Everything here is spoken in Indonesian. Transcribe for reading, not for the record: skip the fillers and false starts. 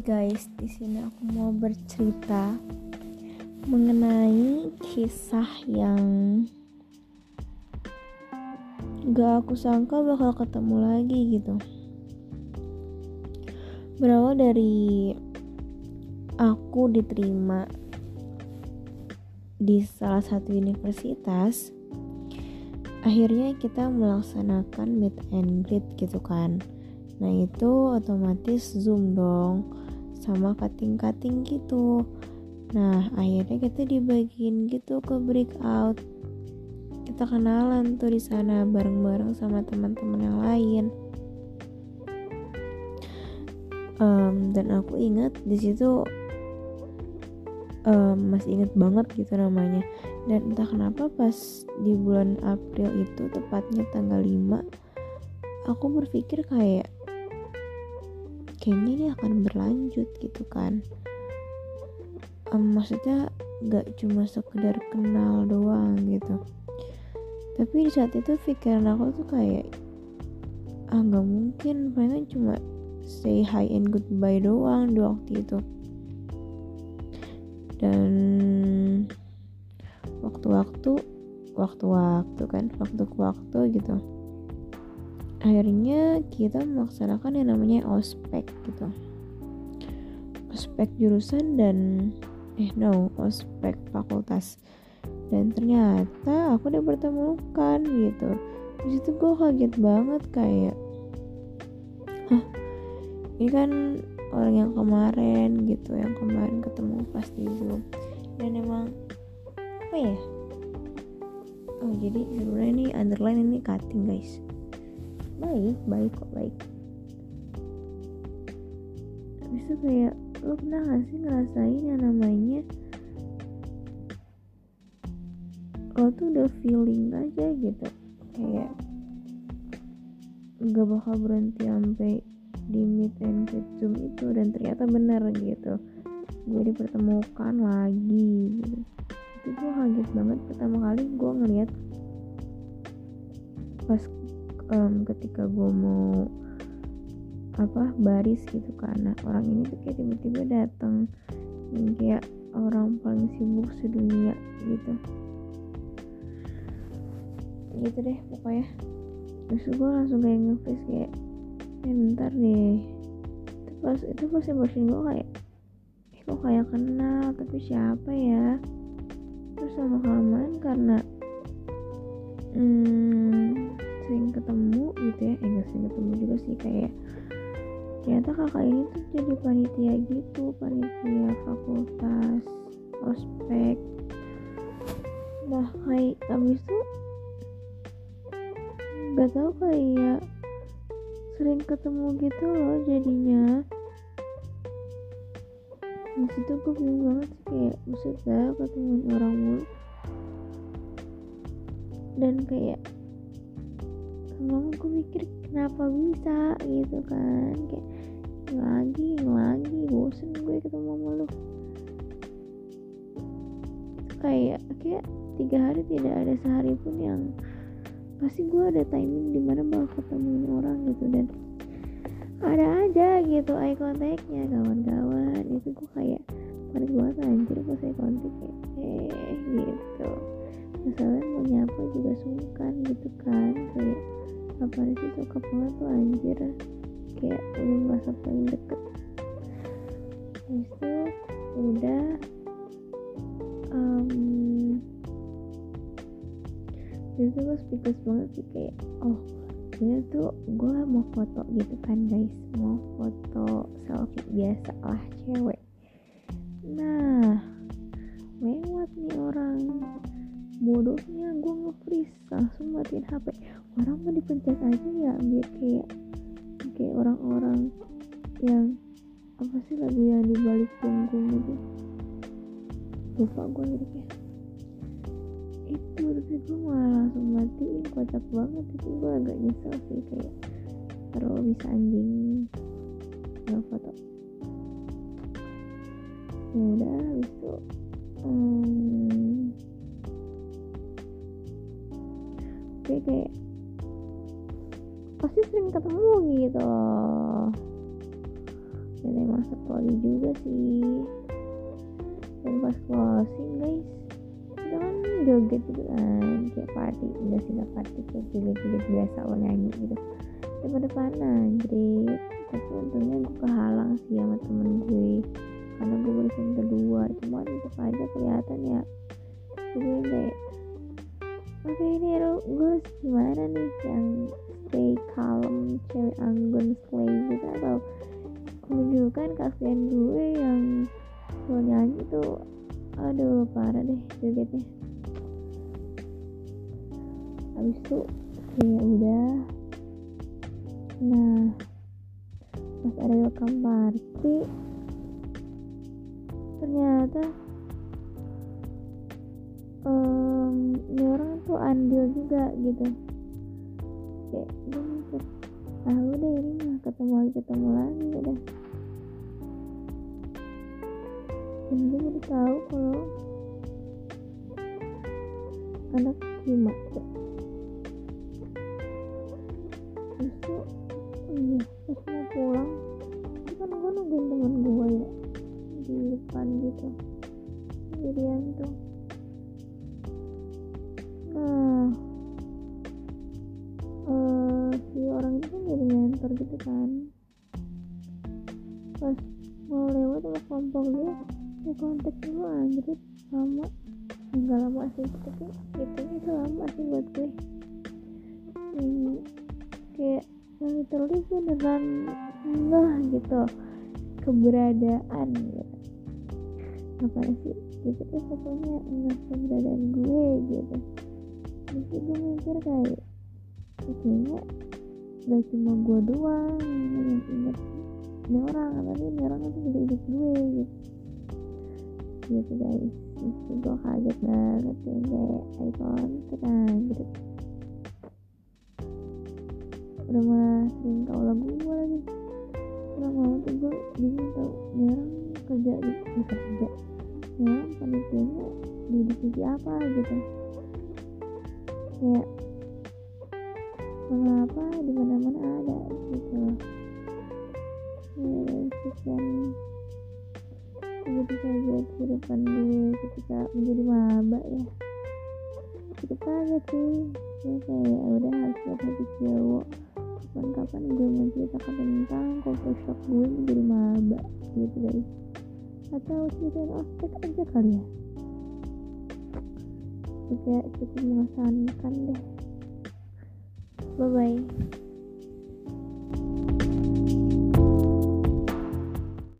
guys, di sini aku mau bercerita mengenai kisah yang gak aku sangka bakal ketemu lagi gitu. Berawal dari aku diterima di salah satu universitas, akhirnya kita melaksanakan meet and greet gitu kan. Nah itu otomatis Zoom dong, sama cutting-cutting gitu. Nah akhirnya kita dibagiin gitu ke breakout. Kita kenalan tuh di sana bareng-bareng sama teman-teman yang lain. Dan aku ingat di situ masih inget banget gitu namanya. Dan entah kenapa pas di bulan April itu, tepatnya tanggal 5, aku berpikir kayaknya ini akan berlanjut gitu kan. Maksudnya gak cuma sekedar kenal doang gitu. Tapi di saat itu pikiran aku tuh gak mungkin, palingan cuma say hi and goodbye doang di waktu itu. Dan waktu ke waktu gitu, akhirnya kita melaksanakan yang namanya ospek fakultas. Dan ternyata aku dipertemukan gitu. Di situ gue kaget banget, ini kan orang yang kemarin gitu, yang kemarin ketemu pas di Zoom. Dan emang jadi sebenarnya ini underline ini cutting guys. Baik kok, baik. Habis itu lo pernah gak sih ngerasain yang namanya lo tuh udah feeling aja gitu, gak bakal berhenti sampai di meet and greet Zoom itu. Dan ternyata benar gitu, gue dipertemukan lagi gitu. Itu gue kaget banget. Pertama kali gue ngeliat pas ketika gue mau baris gitu kan. Nah orang ini tuh tiba-tiba datang, kayak orang paling sibuk sedunia gitu deh pokoknya. Terus gue langsung kayak nge-freeze bentar deh. Itu pas emosi gue gue kenal, tapi siapa ya. Terus sama kelamaan karena sering ketemu gitu ya, gak sering ketemu juga sih, ternyata kakak ini tuh jadi panitia fakultas ospek. Nah abis itu gak tau sering ketemu gitu loh jadinya. Disitu gue bingung banget sih, maksudnya ketemuin orang mulu. Dan sama gue mikir kenapa bisa gitu kan, lagi bosen gue ketemu sama lu. Kayak 3 hari tidak ada sehari pun yang pasti gue ada timing dimana bakal ketemuin orang gitu, dan ada aja gitu eye contactnya kawan-kawan. Itu gue panik banget anjir pas eye contact gitu. Misalnya mau nyapa juga sungkan gitu kan, apalagi sih suka banget tuh anjir, udah merasa paling deket. Habis itu udah terus gue speechless banget sih, dia tuh gue mau foto gitu kan guys, mau foto selfie biasa lah cewek. Nah lewat nih orang, bodohnya gue nge-freeze, langsung matiin HP. Orang mau dipencet aja ya biar kayak orang-orang yang apa sih lagu yang di balik punggung gitu, lupa gue liriknya itu. Tapi gue malah langsung matiin, kocak banget. Tapi gue agak nyesel sih, taruh bisa anjing gak foto. Udah habis itu pasti sering ketemu gitu loh. dan emang sepoli juga sih. Dan pas closing guys itu kan joget gitu kan, kayak party, enggak sih, enggak party, kayak joget-joget biasa lo nyanyi gitu depan-depan anjrit. Tapi untungnya gue kehalang sih sama temen gue karena gue bersin kedua, cuma tetep aja kelihatan ya gue kayak oke, ini gue gimana nih yang stay calm, cewek anggun slay gitu, atau menunjukkan keaslian gue yang lo nyanyi tuh aduh parah deh jogetnya. Habis itu ya udah, nah pas ada welcome party ternyata ini orang tuh andil juga gitu. Kayak gue mikir udah ini mah ketemu lagi udah. Dan gue jadi tahu kalau anak lima tuh itu iya pas mau pulang itu kan gue nungguin temen gue ya di depan gitu sendirian tuh. Nah si orang itu kan jadi ngantor gitu kan, pas mau lewat sama kelompok dia ya kontak dulu anjir, lama enggak lama sih, tapi itu lama sih buat gue. Kayak literally beneran ngeh gitu keberadaan gitu. Apaan sih gitu ya, pokoknya ngeh keberadaan gue gitu. Jadi gue mikir kayak kayaknya gak cuma gue doang yang inget ini orang, tapi ini orang itu juga inget gue gitu gitu guys. Itu gue kaget banget ya kayak icon terang gitu. Udah malah sering tau lagu gue lagi lama-lama tuh gue bingung tau nyerang kerja gitu, kerja nyerang penelitiannya di divisi apa gitu, kayak mengapa di mana-mana ada gitu ya sekian. Begitu saja kehidupan gue ketika menjadi maba ya, cukup kaget sih ya, kayak udah harus lihat hati cowok. Kapan-kapan gue menceritakan tentang culture shock gue menjadi maba gitu guys, atau ceritain ospek aja kali ya. Oke, cukup mengesankan deh, bye bye.